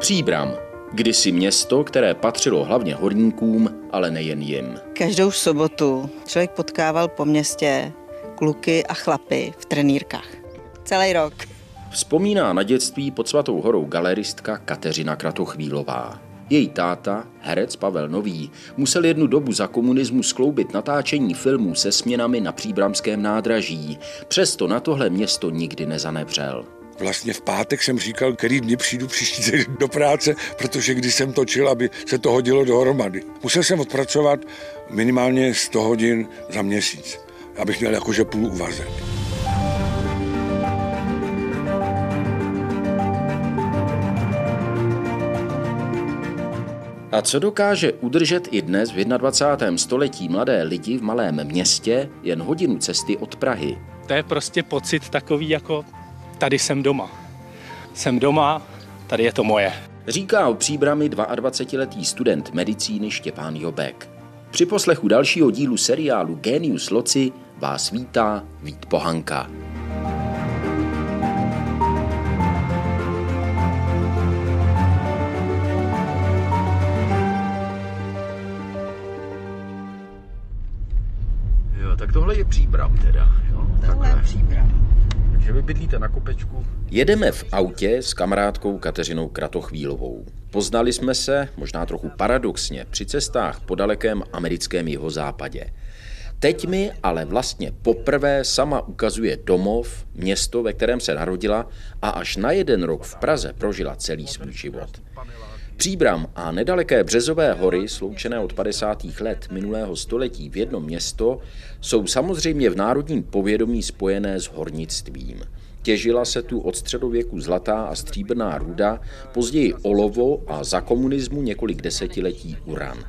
Příbram, kdysi město, které patřilo hlavně horníkům, ale nejen jim. Každou sobotu člověk potkával po městě kluky a chlapy v trenýrkách. Celý rok. Vzpomíná na dětství pod Svatou horou galeristka Kateřina Kratochvílová. Její táta, herec Pavel Nový, musel jednu dobu za komunismu skloubit natáčení filmů se směnami na příbramském nádraží. Přesto na tohle město nikdy nezanevřel. Vlastně v pátek jsem říkal, který dny přijdu příští týden do práce, protože když jsem točil, aby se to hodilo dohromady. Musel jsem odpracovat minimálně 100 hodin za měsíc, abych měl jakože půl úvazek. A co dokáže udržet i dnes v 21. století mladé lidi v malém městě jen hodinu cesty od Prahy? To je prostě pocit takový jako tady jsem doma. Jsem doma, tady je to moje. Říká o Příbrami 22-letý student medicíny Štěpán Jopek. Při poslechu dalšího dílu seriálu Genius Loci vás vítá Vít Pohanka. Tak tohle je Příbram teda, jo? Tohle je Příbram. Takže vy bydlíte na kopečku. Jedeme v autě s kamarádkou Kateřinou Kratochvílovou. Poznali jsme se, možná trochu paradoxně, při cestách po dalekém americkém jihozápadě. Teď mi ale vlastně poprvé sama ukazuje domov, město, ve kterém se narodila a až na jeden rok v Praze prožila celý svůj život. Příbram a nedaleké Březové hory, sloučené od 50. let minulého století v jedno město, jsou samozřejmě v národním povědomí spojené s hornictvím. Těžila se tu od středověku zlatá a stříbrná ruda, později olovo a za komunismu několik desetiletí uran.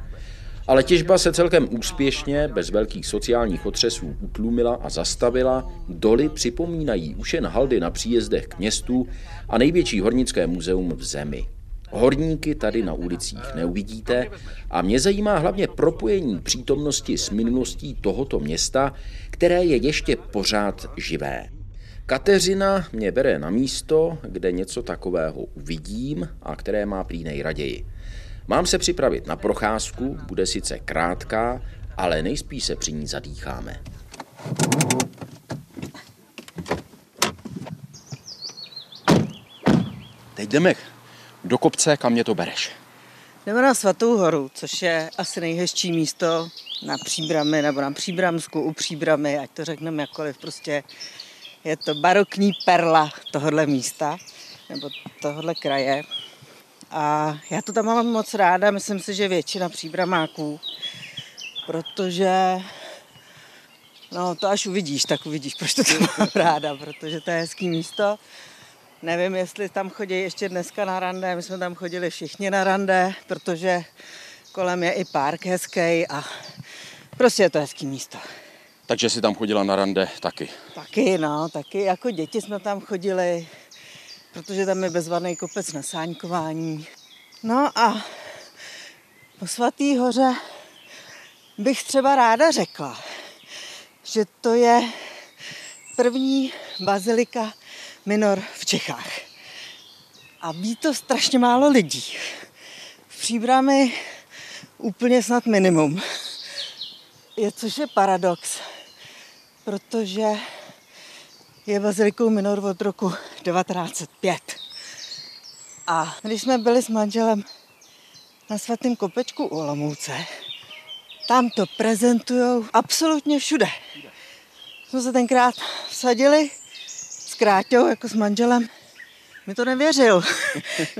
Ale těžba se celkem úspěšně, bez velkých sociálních otřesů, utlumila a zastavila, doly připomínají už jen haldy na příjezdech k městu a největší hornické muzeum v zemi. Horníky tady na ulicích neuvidíte a mě zajímá hlavně propojení přítomnosti s minulostí tohoto města, které je ještě pořád živé. Kateřina mě bere na místo, kde něco takového uvidím a které má prý nejraději. Mám se připravit na procházku, bude sice krátká, ale nejspíš se při ní zadýcháme. Teď jdeme do kopce, kam mě to bereš? Jdeme na Svatou horu, což je asi nejhezčí místo na Příbrami nebo na Příbramsku, u Příbramy, ať to řekneme jakkoliv, prostě je to barokní perla tohohle místa nebo tohohle kraje. A já to tam mám moc ráda, myslím si, že většina příbramáků, protože no to až uvidíš, tak uvidíš, proč to tam mám ráda, protože to je hezký místo. Nevím, jestli tam chodí ještě dneska na rande, my jsme tam chodili všichni na rande, protože kolem je i park hezký a prostě je to hezký místo. Takže jsi tam chodila na rande taky? Taky, jako děti jsme tam chodili, protože tam je bezvadný kopec na sáňkování. No a po Svatý hoře bych třeba ráda řekla, že to je první bazilika minor v Čechách. A ví to strašně málo lidí. V Příbrami úplně snad minimum. Což je paradox, protože je bazilikou minor od roku 1905. A když jsme byli s manželem na Svatém kopečku u Olomouce, tam to prezentujou absolutně všude. Jsme se tenkrát vsadili s Kráťou, jako s manželem, mi to nevěřil,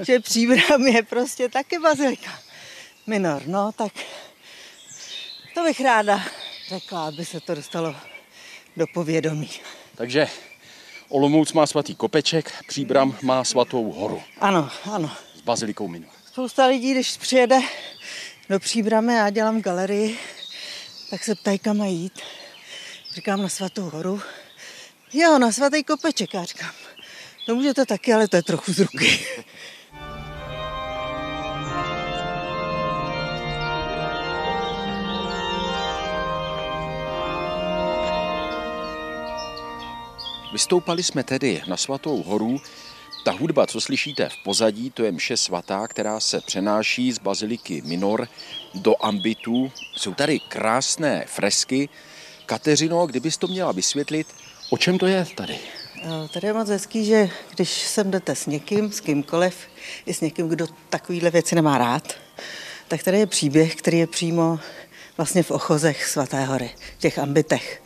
že Příbram je prostě taky bazilika minor. No tak to bych ráda řekla, aby se to dostalo do povědomí. Takže Olomouc má Svatý kopeček, Příbram má Svatou horu. Ano, ano. S bazilikou minor. Spousta lidí, když přijede do Příbramy, já dělám galerii, tak se ptají, kam mají jít. Říkám na Svatou horu. Jo, na Svatý kopeček, já říkám. No můžete taky, ale to je trochu z ruky. Vystoupali jsme tedy na Svatou horu, Ta hudba, co slyšíte v pozadí, to je mše svatá, která se přenáší z baziliky Minor do ambitů. Jsou tady krásné fresky. Kateřino, kdybys to měla vysvětlit, o čem to je tady? Tady je moc hezký, že když sem jdete s někým, s kýmkoliv, i s někým, kdo takovýhle věci nemá rád, tak tady je příběh, který je přímo vlastně v ochozech Svaté hory, v těch ambitech.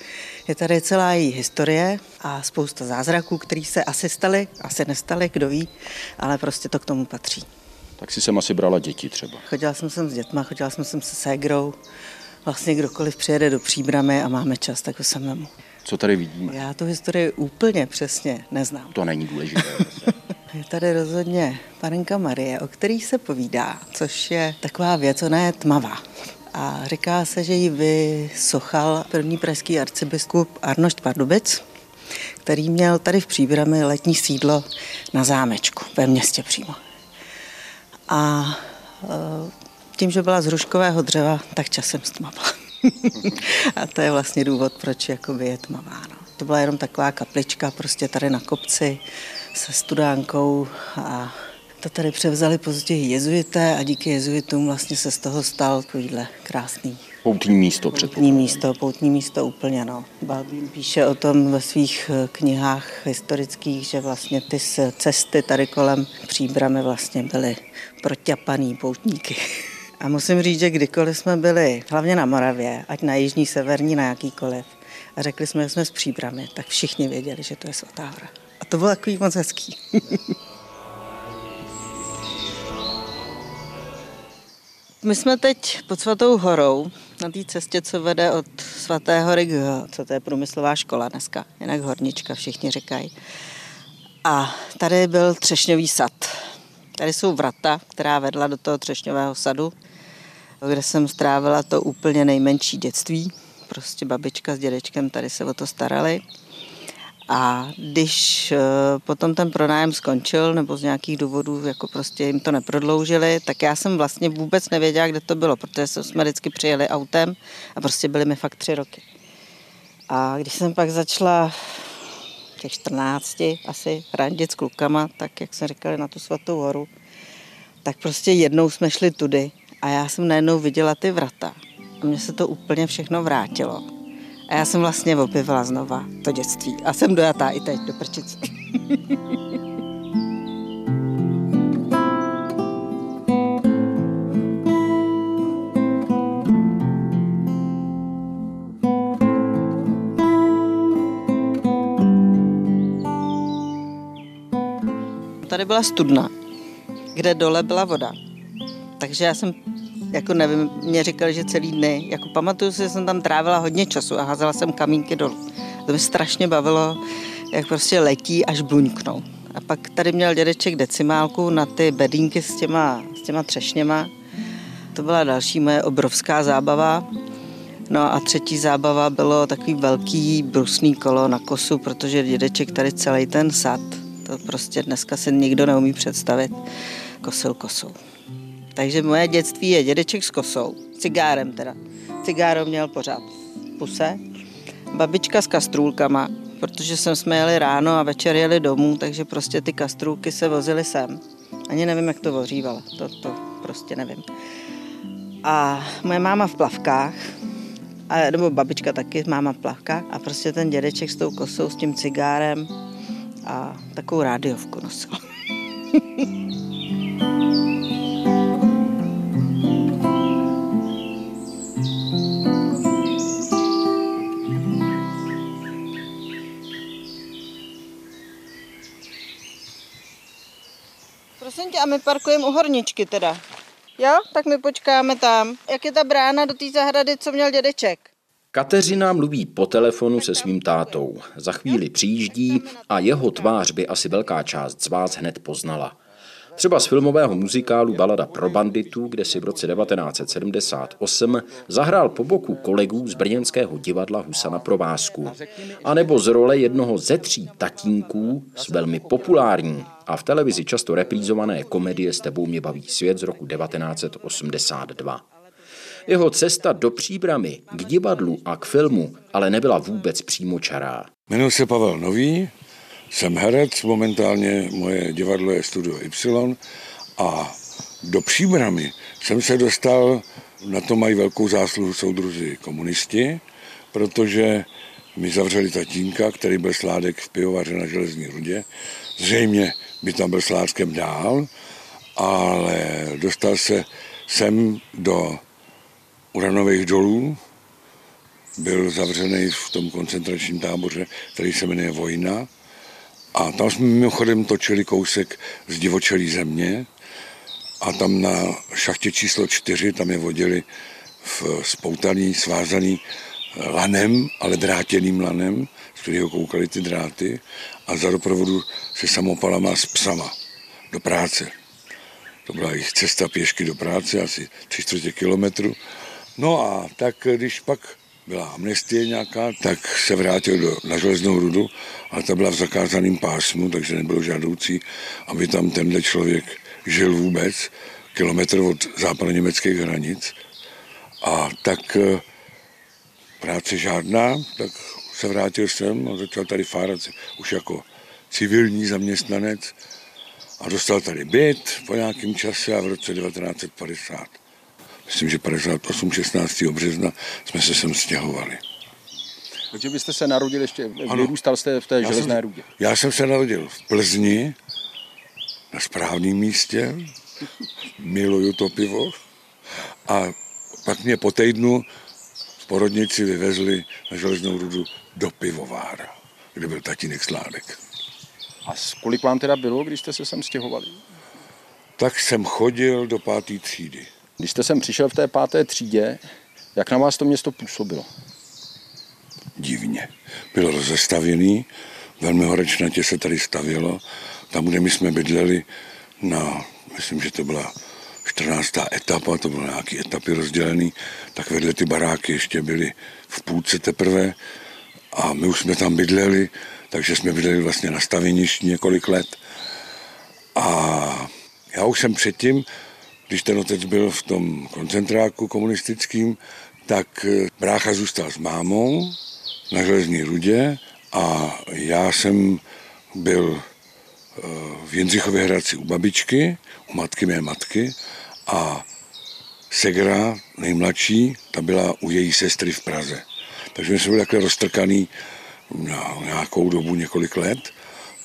Je tady celá její historie a spousta zázraků, které se asi staly, asi nestaly, kdo ví, ale prostě to k tomu patří. Tak si sem asi brala děti třeba? Chodila jsem sem s dětma, chodila jsem sem se ségrou. Vlastně kdokoliv přijede do Příbramy a máme čas, tak ho samemu. Co tady vidíme? Já tu historii úplně přesně neznám. To není důležité. Je tady rozhodně panenka Marie, o který se povídá, což je taková věc, ona je tmavá. A říká se, že ji vysochal první pražský arcibiskup Arnošt Pardubic, který měl tady v Příbrami letní sídlo na zámečku, ve městě přímo. A tím, že byla z hruškového dřeva, tak časem stmavla. A to je vlastně důvod, proč jakoby je tmavá. No. To byla jenom taková kaplička, prostě tady na kopci se studánkou a to tady převzali později jezuité a díky jezuitům vlastně se z toho stal takovýhle krásný. Poutní místo předpokládám. Poutní místo úplně, no. Balbín píše o tom ve svých knihách historických, že vlastně ty cesty tady kolem Příbramy vlastně byly proťapaný poutníky. A musím říct, že kdykoliv jsme byli, hlavně na Moravě, ať na jižní, severní, na jakýkoliv, a řekli jsme, že jsme z Příbramy, tak všichni věděli, že to je Svatá hora. A to bylo takový moc hezký. My jsme teď pod Svatou horou, na té cestě, co vede od Svaté hory co to je průmyslová škola dneska, jinak hornička, všichni říkají. A tady byl třešňový sad. Tady jsou vrata, která vedla do toho třešňového sadu, kde jsem strávila to úplně nejmenší dětství. Prostě babička s dědečkem tady se o to starali. A když potom ten pronájem skončil, nebo z nějakých důvodů jako prostě jim to neprodloužili, tak já jsem vlastně vůbec nevěděla, kde to bylo, protože jsme vždycky přijeli autem a prostě byly mi fakt 3 roky. A když jsem pak začala těch 14 asi randit s klukama, tak jak jsem říkala na tu Svatou horu, tak prostě jednou jsme šli tudy a já jsem najednou viděla ty vrata a mně se to úplně všechno vrátilo. A já jsem vlastně objevila znova to dětství. A jsem dojatá i teď do prčice. Tady byla studna, kde dole byla voda. Takže já jsem jako nevím, mě říkali, že celý dny, jako pamatuju si, že jsem tam trávila hodně času a házela jsem kamínky dolů. To mě strašně bavilo, jak prostě letí až bluňknou. A pak tady měl dědeček decimálku na ty bedínky s těma třešněma. To byla další moje obrovská zábava. No a třetí zábava bylo takový velký brusný kolo na kosu, protože dědeček tady celý ten sad, to prostě dneska si nikdo neumí představit, kosil kosou. Takže moje dětství je dědeček s kosou, cigárem teda. Cigáro měl pořád v puse. Babička s kastrůlkama, protože jsme jeli ráno a večer jeli domů, takže prostě ty kastrůlky se vozily sem. Ani nevím, jak to ohřívala, to prostě nevím. A moje máma v plavkách, nebo babička taky, máma v plavkách. A prostě ten dědeček s tou kosou, s tím cigárem a takovou rádiovku nosil. A my parkujeme u horničky teda. Jo, tak my počkáme tam. Jak je ta brána do té zahrady, co měl dědeček? Kateřina mluví po telefonu se svým tátou. Za chvíli přijíždí a jeho tvář by asi velká část z vás hned poznala. Třeba z filmového muzikálu Balada pro banditu, kde si v roce 1978 zahrál po boku kolegů z brněnského divadla Husa na Provázku. A nebo z role jednoho ze 3 tatínků z velmi populární a v televizi často reprízované komedie S tebou mě baví svět z roku 1982. Jeho cesta do Příbramy, k divadlu a k filmu ale nebyla vůbec přímočará. Jmenuji se Pavel Nový Jsem herec, momentálně moje divadlo je Studio Y a do Příbramy jsem se dostal, na to mají velkou zásluhu soudruzi komunisti, protože mi zavřeli tatínka, který byl sládek v pivovaře na Železné Rudě. Zřejmě by tam byl sládkem dál, ale dostal se sem do Uranových dolů. Byl zavřený v tom koncentračním táboře, který se jmenuje Vojna. A tam jsme mimochodem točili kousek z Divočelí země. A tam na šachtě číslo 4, tam je vodili v spoutaný, svázaný lanem, ale drátěným lanem, z kterého koukaly ty dráty. A za doprovodu se samopalama s psama do práce. To byla jejich cesta pěšky do práce, asi 3/4 kilometru. No a tak, když pak byla amnestie nějaká, tak se vrátil na Železnou Rudu, ale ta byla v zakázaném pásmu, takže nebylo žádoucí, aby tam tenhle člověk žil vůbec, kilometr od západoněmeckých hranic. A tak práce žádná, tak se vrátil sem a začal tady fárat už jako civilní zaměstnanec a dostal tady byt po nějakém čase a v roce 1950. Myslím, že 58. 16. března jsme se sem stěhovali. Takže byste se narodil ještě, vyrůstal jste v té Železné Rudě? Já jsem se narodil v Plzni, na správném místě, miluju to pivo, a pak mě po týdnu v porodnici vyvezli na Železnou Rudu do pivovára, kde byl tatínek sládek. A kolik vám teda bylo, když jste se sem stěhovali? Tak jsem chodil do 5. třídy. Když jste sem přišel v té 5. třídě, jak na vás to město působilo? Divně. Bylo rozestavěný, velmi horečnatě se tady stavělo. Tam, kde my jsme bydleli, na, myslím, že to byla 14. etapa, to byly nějaké etapy rozdělené, tak vedle ty baráky ještě byly v půlce teprve a my už jsme tam bydleli, takže jsme bydleli vlastně na staveništi několik let. A já už jsem předtím, když ten otec byl v tom koncentráku komunistickým, tak brácha zůstal s mámou na Železné Rudě a já jsem byl v Jindřichově Hradci u babičky, u matky mé matky, a segra, nejmladší, ta byla u její sestry v Praze. Takže my jsme byli takhle roztrkaný na nějakou dobu, několik let,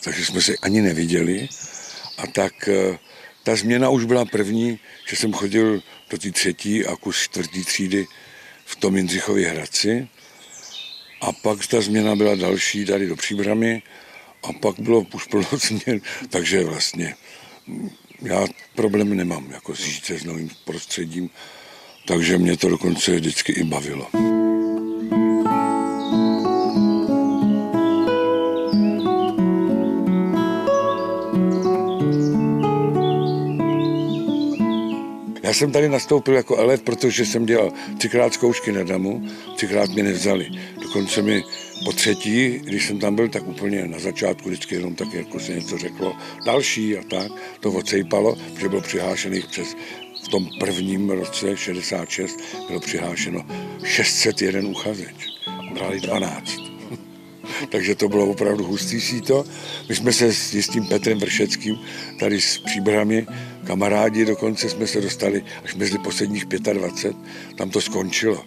takže jsme se ani neviděli. A tak ta změna už byla první, že jsem chodil do té 3. a kus 4. třídy v tom Jindřichově Hradci. A pak ta změna byla další tady do Příbramy, a pak bylo už plno změn, takže vlastně já problém nemám jako žít se s novým prostředím, takže mě to dokonce vždycky i bavilo. Já jsem tady nastoupil jako elef, protože jsem dělal 3krát zkoušky na DAMU, 3krát mě nevzali. Dokonce mi po 3., když jsem tam byl, tak úplně na začátku vždycky jenom tak jako se něco řeklo další a tak, to odsejpalo, protože bylo přihlášených přes, v tom prvním roce 66 bylo přihlášeno 601 uchazeč. Brali 12. Takže to bylo opravdu hustý síto. My jsme se s jistým Petrem Vršeckým tady s Příbrami, kamarádi, dokonce jsme se dostali až mezi posledních 25, tam to skončilo.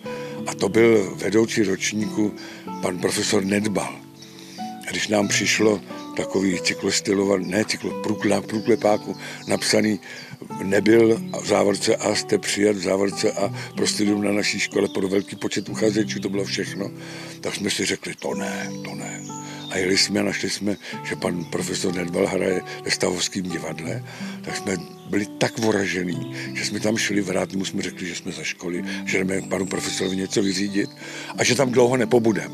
A to byl vedoucí ročníku pan profesor Nedbal. Když nám přišlo takový cyklostylovaný, ne průklepáku, napsaný nebyl v závorce A, jste přijat v závorce A, pro studium na naší škole pro velký počet uchazečů, to bylo všechno, tak jsme si řekli, to ne. A jeli jsme a našli jsme, že pan profesor Nedbal hraje ve Stavovském divadle, tak jsme byli tak voražený, že jsme tam šli vrát, mu jsme řekli, že jsme za školy, že jdeme panu profesorovi něco vyřídit a že tam dlouho nepobudeme.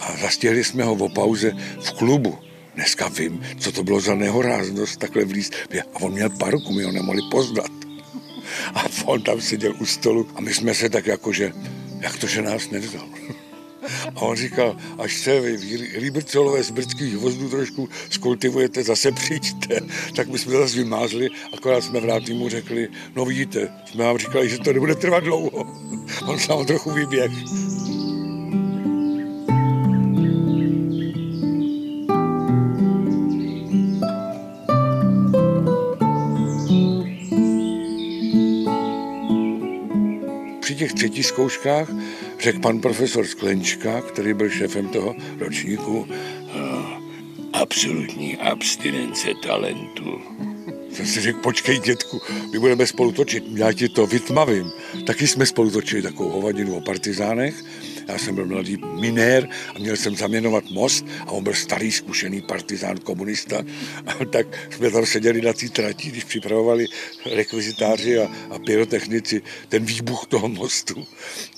A zastihli jsme ho o pauze v klubu. Dneska vím, co to bylo za nehoráznost takhle vlíst. A on měl paruku, my ho nemohli poznat. A on tam seděl u stolu a my jsme se tak jakože, jak to, že nás nevzal. A on říkal, až se vy Líbrcolové z brdských hvozdů trošku skultivujete, zase přijďte. Tak my jsme zase vymázli, akorát jsme vrátí mu řekli, no vidíte, jsme vám říkali, že to nebude trvat dlouho. On sám trochu vyběh. těch třetích zkouškách řekl pan profesor Sklenčka, který byl šéfem toho ročníku, absolutní abstinence talentu. Jsem si řekl, počkej dětku, my budeme spolu točit, já ti to vytmavím. Taky jsme spolu točili takovou hovadinu o partizánech. Já jsem byl mladý minér a měl jsem zaměnovat most a on byl starý, zkušený partizán, komunista. A tak jsme tam seděli na té trati, když připravovali rekvizitáři a pyrotechnici ten výbuch toho mostu.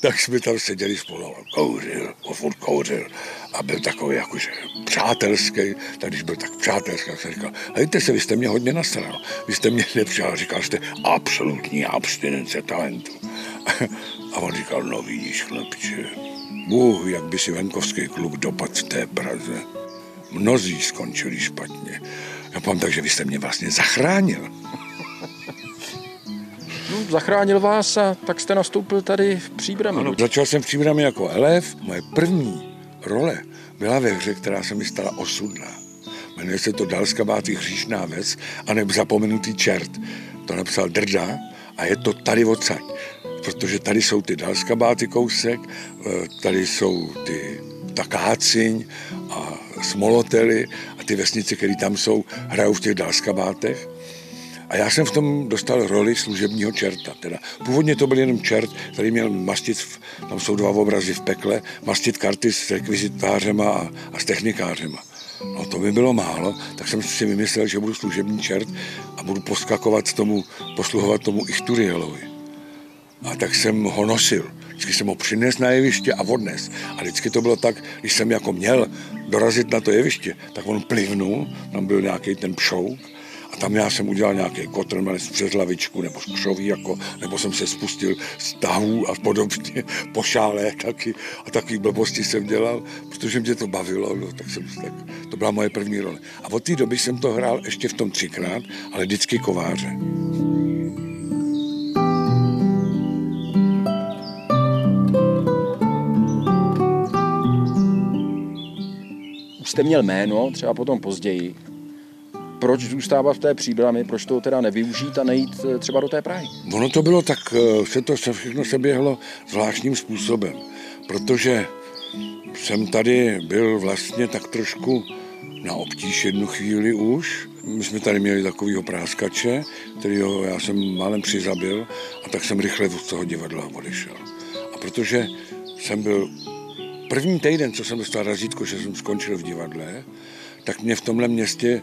Tak jsme tam seděli spolu, kouřil a byl takový jakože přátelský. Tak když byl tak přátelský, tak jsem říkal, hejte se, vy jste mě hodně nasral, vy jste mě nepřijal, říkal jste absolutní abstinence talentu. A on říkal, no vidíš, chlapče, Bůh, jak by si venkovský kluk dopadl v té Praze. Mnozí skončili špatně. Já pamatuju, takže vy jste mě vlastně zachránil. No, zachránil vás a tak jste nastoupil tady v Příbrami. Ano, začal jsem v Příbrami jako elef. Moje první role byla ve hře, která se mi stala osudná. Jmenuje se to Dalskabáty, hříšná ves a nebo zapomenutý čert. To napsal Drda a je to tady odsaď. Protože tady jsou ty dalskabáty kousek, tady jsou ta Káciň a Smolotely a ty vesnice, které tam jsou, hrajou v těch dalskabátech. A já jsem v tom dostal roli služebního čerta. Teda. Původně to byl jenom čert, který měl mastit, tam jsou dva obrazy v pekle, mastit karty s rekvizitářema a s technikářema. No to by bylo málo, tak jsem si vymyslel, že budu služební čert a budu posluhovat tomu Ithurielovi. A tak jsem ho nosil. Vždycky jsem ho přines na jeviště a odnes. A vždycky to bylo tak, když jsem jako měl dorazit na to jeviště, tak on plivnul, tam byl nějaký ten pšouk a tam já jsem udělal nějaký kotrmelec přes lavičku nebo šoví, jako, nebo jsem se spustil z tahů a podobně, pošálé taky. A takový blbosti jsem dělal, protože mě to bavilo, no, tak to byla moje první role. A od té doby jsem to hrál ještě v tom 3krát, ale vždycky kováře. Jste měl jméno, třeba potom později. Proč zůstávat v té Příbrami, proč to teda nevyužít a nejít třeba do té Prahy? Ono to bylo tak, se všechno se běhlo zvláštním způsobem, protože jsem tady byl vlastně tak trošku na obtíž jednu chvíli už. My jsme tady měli takovýho práskače, kterýho já jsem málem přizabil a tak jsem rychle z toho divadla odešel. A protože jsem byl první týden, co jsem dostal razítko, že jsem skončil v divadle, tak mě v tomhle městě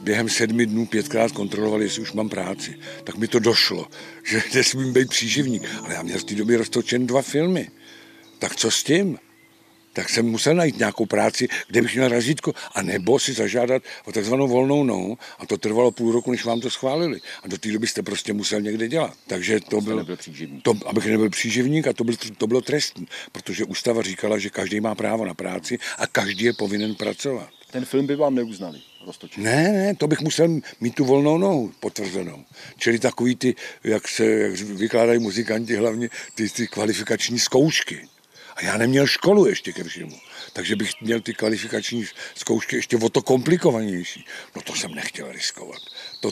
během 7 dnů 5krát kontrolovali, jestli už mám práci. Tak mi to došlo, že nesmím být příživník. Ale já měl v té době roztočen 2 filmy. Tak co s tím? Tak jsem musel najít nějakou práci, kde bych měl razítko, anebo si zažádat o takzvanou volnou nohu. A to trvalo půl roku, než vám to schválili. A do té doby jste prostě musel někde dělat. Takže to byl, abych nebyl příživník, a to bylo trestní, protože ústava říkala, že každý má právo na práci a každý je povinen pracovat. Ten film by vám neuznali roztočit? Ne, to bych musel mít tu volnou nohu potvrzenou. Čili takový ty, jak vykládají muzikanti, hlavně ty kvalifikační zkoušky. A já neměl školu ještě ke všemu, takže bych měl ty kvalifikační zkoušky ještě o to komplikovanější. No to jsem nechtěl riskovat.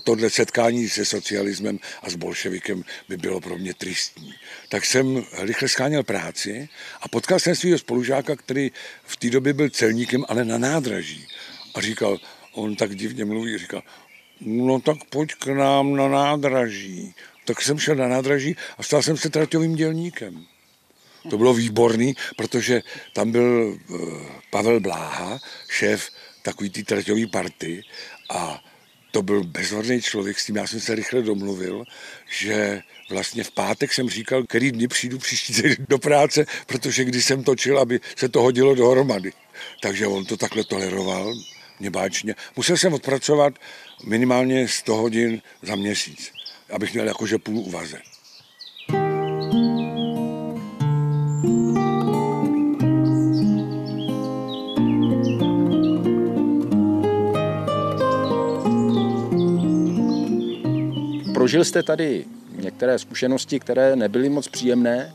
Tohle setkání se socialismem a s bolševikem by bylo pro mě tristní. Tak jsem rychle sháněl práci a potkal jsem svého spolužáka, který v té době byl celníkem, ale na nádraží. A říkal, on tak divně mluví, říkal, no tak pojď k nám na nádraží. Tak jsem šel na nádraží a stal jsem se traťovým dělníkem. To bylo výborný, protože tam byl Pavel Bláha, šéf takový té traťové party a to byl bezvadný člověk, s tím já jsem se rychle domluvil, že vlastně v pátek jsem říkal, který dny přijdu příští do práce, protože když jsem točil, aby se to hodilo dohromady. Takže on to takhle toleroval, mě báčně. Musel jsem odpracovat minimálně 100 hodin za měsíc, abych měl jakože půl úvazek. Prožil jste tady některé zkušenosti, které nebyly moc příjemné.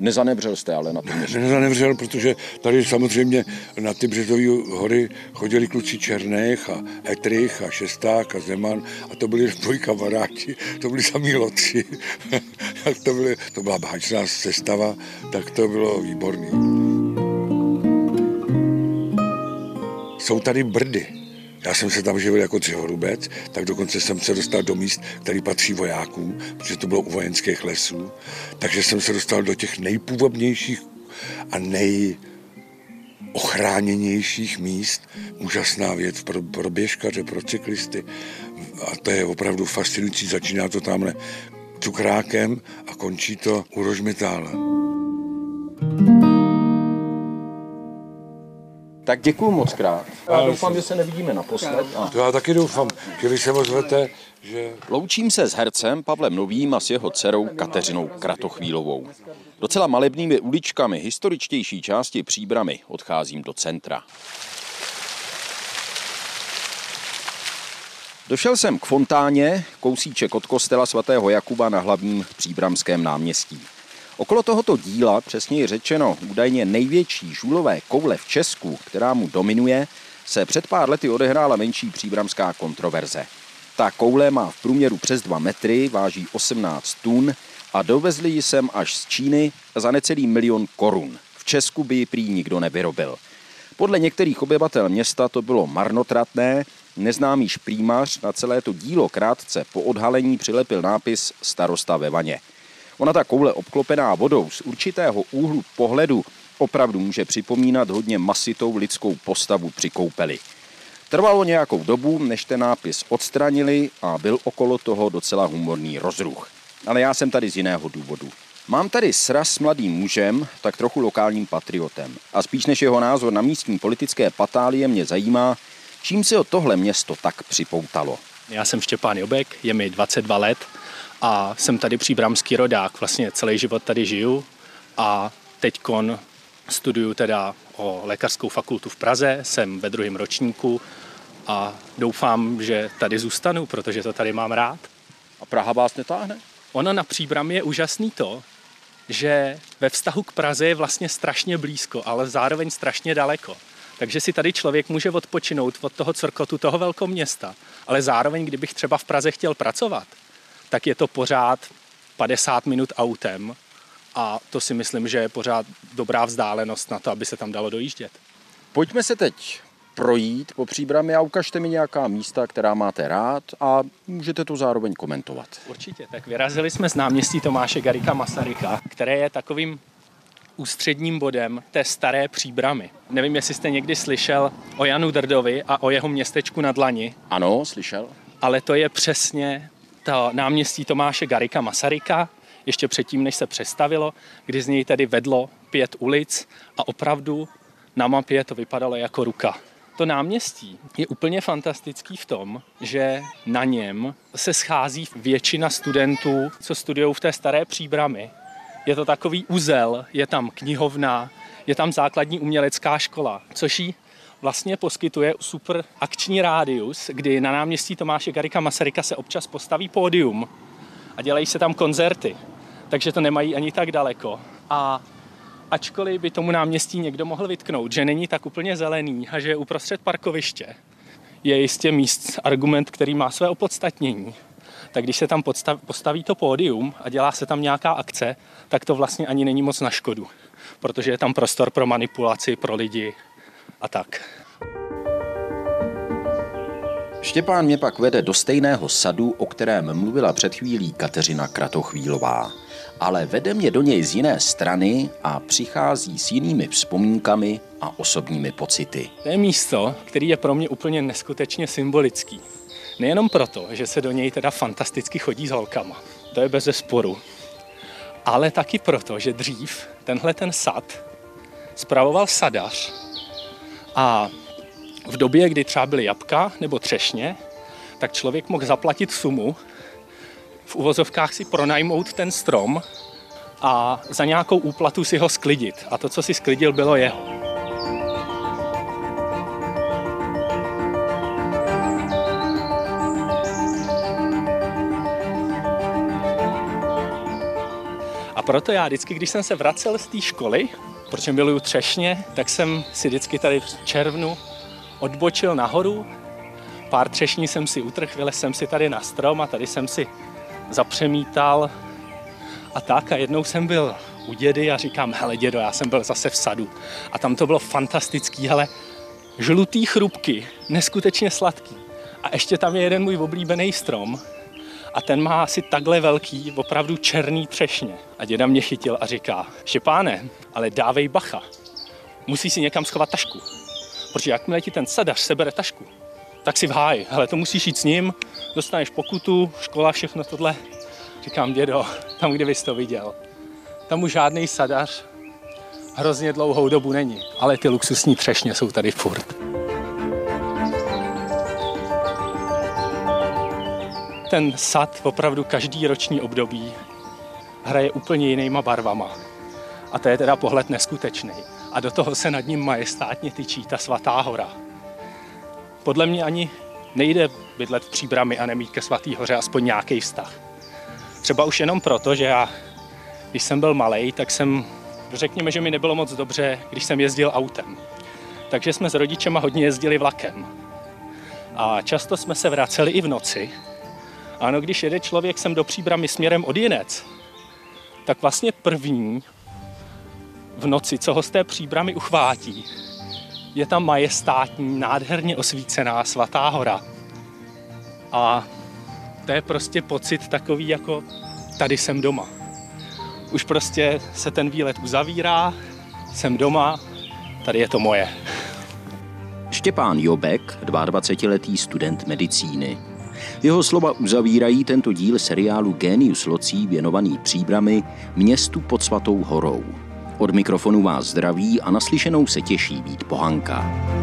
Nezanevřel jste ale na to město? Nezanevřel, protože tady samozřejmě na ty Březové hory chodili kluci Černých a Hetrich a Šesták a Zeman a to byli tvoji kamaráti, to byli samí loci. To byla báječná sestava, tak to bylo výborný. Jsou tady Brdy. Já jsem se tam živil jako dřevorubec, tak dokonce jsem se dostal do míst, který patří vojákům, protože to bylo u vojenských lesů. Takže jsem se dostal do těch nejpůvabnějších a nejochráněnějších míst. Úžasná věc pro běžkaře, pro cyklisty. A to je opravdu fascinující. Začíná to tamhle Cukrákem a končí to u Rožmitála. Tak děkuju moc krát. Já doufám, že se nevidíme naposled. To já taky doufám, že vy se ozvete, že... Loučím se s hercem Pavlem Novým a s jeho dcerou Kateřinou Kratochvílovou. Docela malebnými uličkami historičtější části Příbramy odcházím do centra. Došel jsem k fontáně, kousíček od kostela svatého Jakuba na hlavním příbramském náměstí. Okolo tohoto díla, přesněji řečeno údajně největší žulové koule v Česku, která mu dominuje, se před pár lety odehrála menší příbramská kontroverze. Ta koule má v průměru přes 2 metry, váží 18 tun a dovezli ji sem až z Číny za necelý 1 000 000 korun. V Česku by ji prý nikdo nevyrobil. Podle některých obyvatel města to bylo marnotratné, neznámý šprýmař na celé to dílo krátce po odhalení přilepil nápis Starosta ve vaně. Ona ta koule obklopená vodou z určitého úhlu pohledu opravdu může připomínat hodně masitou lidskou postavu při koupeli. Trvalo nějakou dobu, než ten nápis odstranili a byl okolo toho docela humorný rozruch. Ale já jsem tady z jiného důvodu. Mám tady sraz s mladým mužem, tak trochu lokálním patriotem. A spíš než jeho názor na místní politické patálie mě zajímá, čím se o tohle město tak připoutalo. Já jsem Štěpán Jopek, je mi 22 let a jsem tady příbramský rodák. Vlastně celý život tady žiju a teďkon studuju teda o lékařskou fakultu v Praze, jsem ve 2. ročníku a doufám, že tady zůstanu, protože to tady mám rád. A Praha vás netáhne? Ono na Příbramě je úžasný to, že ve vztahu k Praze je vlastně strašně blízko, ale zároveň strašně daleko. Takže si tady člověk může odpočinout od toho crkotu, toho velkoměsta. Ale zároveň, kdybych třeba v Praze chtěl pracovat, tak je to pořád 50 minut autem. A to si myslím, že je pořád dobrá vzdálenost na to, aby se tam dalo dojíždět. Pojďme se teď projít po Příbrami a ukažte mi nějaká místa, která máte rád a můžete to zároveň komentovat. Určitě, tak vyrazili jsme z náměstí Tomáše Garrigua Masaryka, které je takovým ústředním bodem té staré Příbramy. Nevím, jestli jste někdy slyšel o Janu Drdovi a o jeho městečku na dlani. Ano, slyšel. Ale to je přesně to náměstí Tomáše Garrigua Masaryka, ještě předtím, než se přestavilo, kdy z něj tedy vedlo 5 ulic a opravdu na mapě to vypadalo jako ruka. To náměstí je úplně fantastický v tom, že na něm se schází většina studentů, co studují v té staré Příbrami. Je to takový uzel, je tam knihovna, je tam základní umělecká škola, což jí vlastně poskytuje super akční rádius, kdy na náměstí Tomáše Garrigua Masaryka se občas postaví pódium a dělají se tam koncerty, takže to nemají ani tak daleko. A ačkoliv by tomu náměstí někdo mohl vytknout, že není tak úplně zelený a že je uprostřed parkoviště, je jistě míst argument, který má své opodstatnění. Tak když se tam postaví to pódium a dělá se tam nějaká akce, tak to vlastně ani není moc na škodu, protože je tam prostor pro manipulaci, pro lidi a tak. Štěpán mě pak vede do stejného sadu, o kterém mluvila před chvílí Kateřina Kratochvílová. Ale vede mě do něj z jiné strany a přichází s jinými vzpomínkami a osobními pocity. To je místo, který je pro mě úplně neskutečně symbolický. Nejenom proto, že se do něj teda fantasticky chodí s holkama, to je bezesporu, ale taky proto, že dřív tenhle ten sad spravoval sadař a v době, kdy třeba byly jabka nebo třešně, tak člověk mohl zaplatit sumu, v uvozovkách si pronajmout ten strom a za nějakou úplatu si ho sklidit. A to, co si sklidil, bylo jeho. proto já vždycky, když jsem se vracel z té školy, protože miluju třešně, tak jsem si vždycky tady v červnu odbočil nahoru. Pár třešní jsem si utrhl, vylez jsem si tady na strom a tady jsem si zapřemítal a tak. A jednou jsem byl u dědy a říkám, hele dědo, já jsem byl zase v sadu. A tam to bylo fantastický, hele, žlutý chrupky, neskutečně sladký. A ještě tam je jeden můj oblíbený strom a ten má asi takhle velký, opravdu černý třešně. A děda mě chytil a říká, Štěpáne, ale dávej bacha, musíš si někam schovat tašku, protože jakmile ti ten sadař sebere tašku, tak si v háji, hele, to musíš jít s ním, dostaneš pokutu, škola, všechno tohle. Říkám, dědo, tam, kde bys to viděl, tam už žádný sadař hrozně dlouhou dobu není, ale ty luxusní třešně jsou tady furt. Ten sad opravdu každý roční období hraje úplně jinýma barvama. A to je teda pohled neskutečný. A do toho se nad ním majestátně tyčí ta Svatá hora. Podle mě ani nejde bydlet v Příbrami a nemít ke Svatý hoře aspoň nějaký vztah. Třeba už jenom proto, že já, když jsem byl malej, tak jsem, řekněme, že mi nebylo moc dobře, když jsem jezdil autem. Takže jsme s rodičema hodně jezdili vlakem. A často jsme se vraceli i v noci. Ano, když jede člověk sem do Příbramy směrem od Jinec, tak vlastně první v noci, co ho z té Příbramy uchvátí, je ta majestátní, nádherně osvícená Svatá hora. A to je prostě pocit takový, jako tady jsem doma. Už prostě se ten výlet uzavírá, jsem doma, tady je to moje. Štěpán Jopek, 22-letý student medicíny. Jeho slova uzavírají tento díl seriálu Genius Loci věnovaný Příbrami, městu pod Svatou horou. Od mikrofonu vás zdraví a naslyšenou se těší Vít Pohanka.